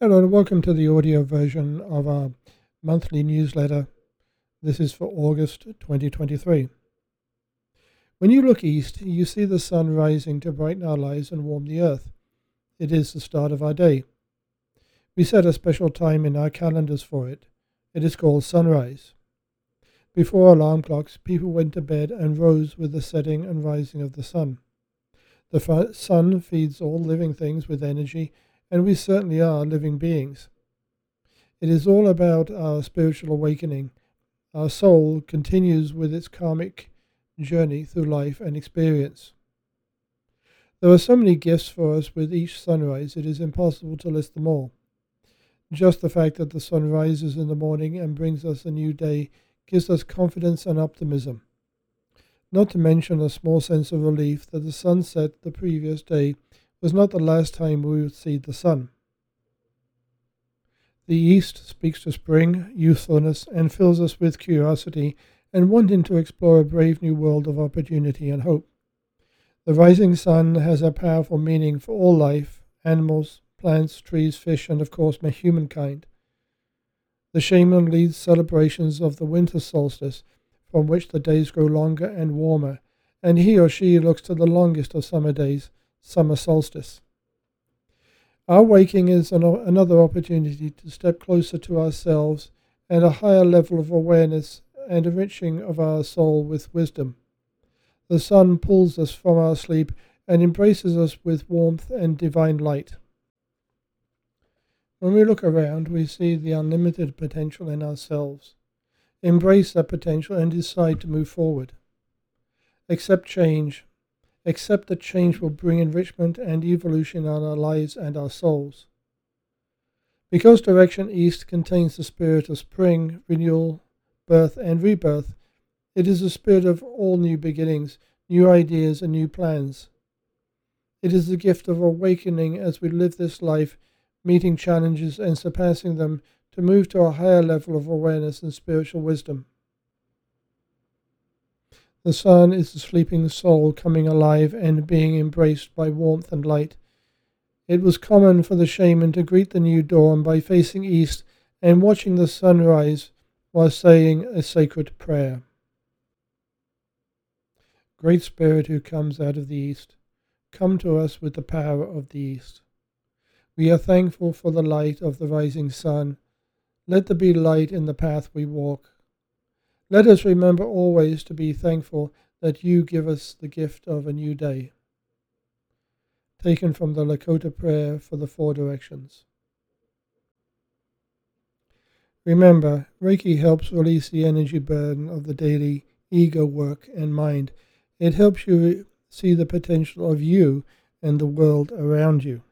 Hello and welcome to the audio version of our monthly newsletter. This is for August 2023. When you look east, you see the sun rising to brighten our lives and warm the earth. It is the start of our day. We set a special time in our calendars for it. It is called sunrise. Before alarm clocks, people went to bed and rose with the setting and rising of the sun. The sun feeds all living things with energy, and we certainly are living beings. It is all about our spiritual awakening. Our soul continues with its karmic journey through life and experience. There are so many gifts for us with each sunrise, it is impossible to list them all. Just the fact that the sun rises in the morning and brings us a new day gives us confidence and optimism. Not to mention a small sense of relief that the sunset the previous day was not the last time we would see the sun. The East speaks to spring, youthfulness, and fills us with curiosity and wanting to explore a brave new world of opportunity and hope. The rising sun has a powerful meaning for all life, animals, plants, trees, fish, and of course humankind. The shaman leads celebrations of the winter solstice, from which the days grow longer and warmer, and he or she looks to the longest of summer days, summer solstice. Our waking is another opportunity to step closer to ourselves and a higher level of awareness and enriching of our soul with wisdom. The sun pulls us from our sleep and embraces us with warmth and divine light. When we look around, we see the unlimited potential in ourselves. Embrace that potential and decide to move forward. Accept change. Accept that change will bring enrichment and evolution on our lives and our souls. Because Direction East contains the spirit of spring, renewal, birth and rebirth, it is the spirit of all new beginnings, new ideas and new plans. It is the gift of awakening as we live this life, meeting challenges and surpassing them to move to a higher level of awareness and spiritual wisdom. The sun is the sleeping soul coming alive and being embraced by warmth and light. It was common for the shaman to greet the new dawn by facing east and watching the sun rise while saying a sacred prayer. Great Spirit who comes out of the east, come to us with the power of the east. We are thankful for the light of the rising sun. Let there be light in the path we walk. Let us remember always to be thankful that you give us the gift of a new day. Taken from the Lakota Prayer for the Four Directions. Remember, Reiki helps release the energy burden of the daily ego work and mind. It helps you see the potential of you and the world around you.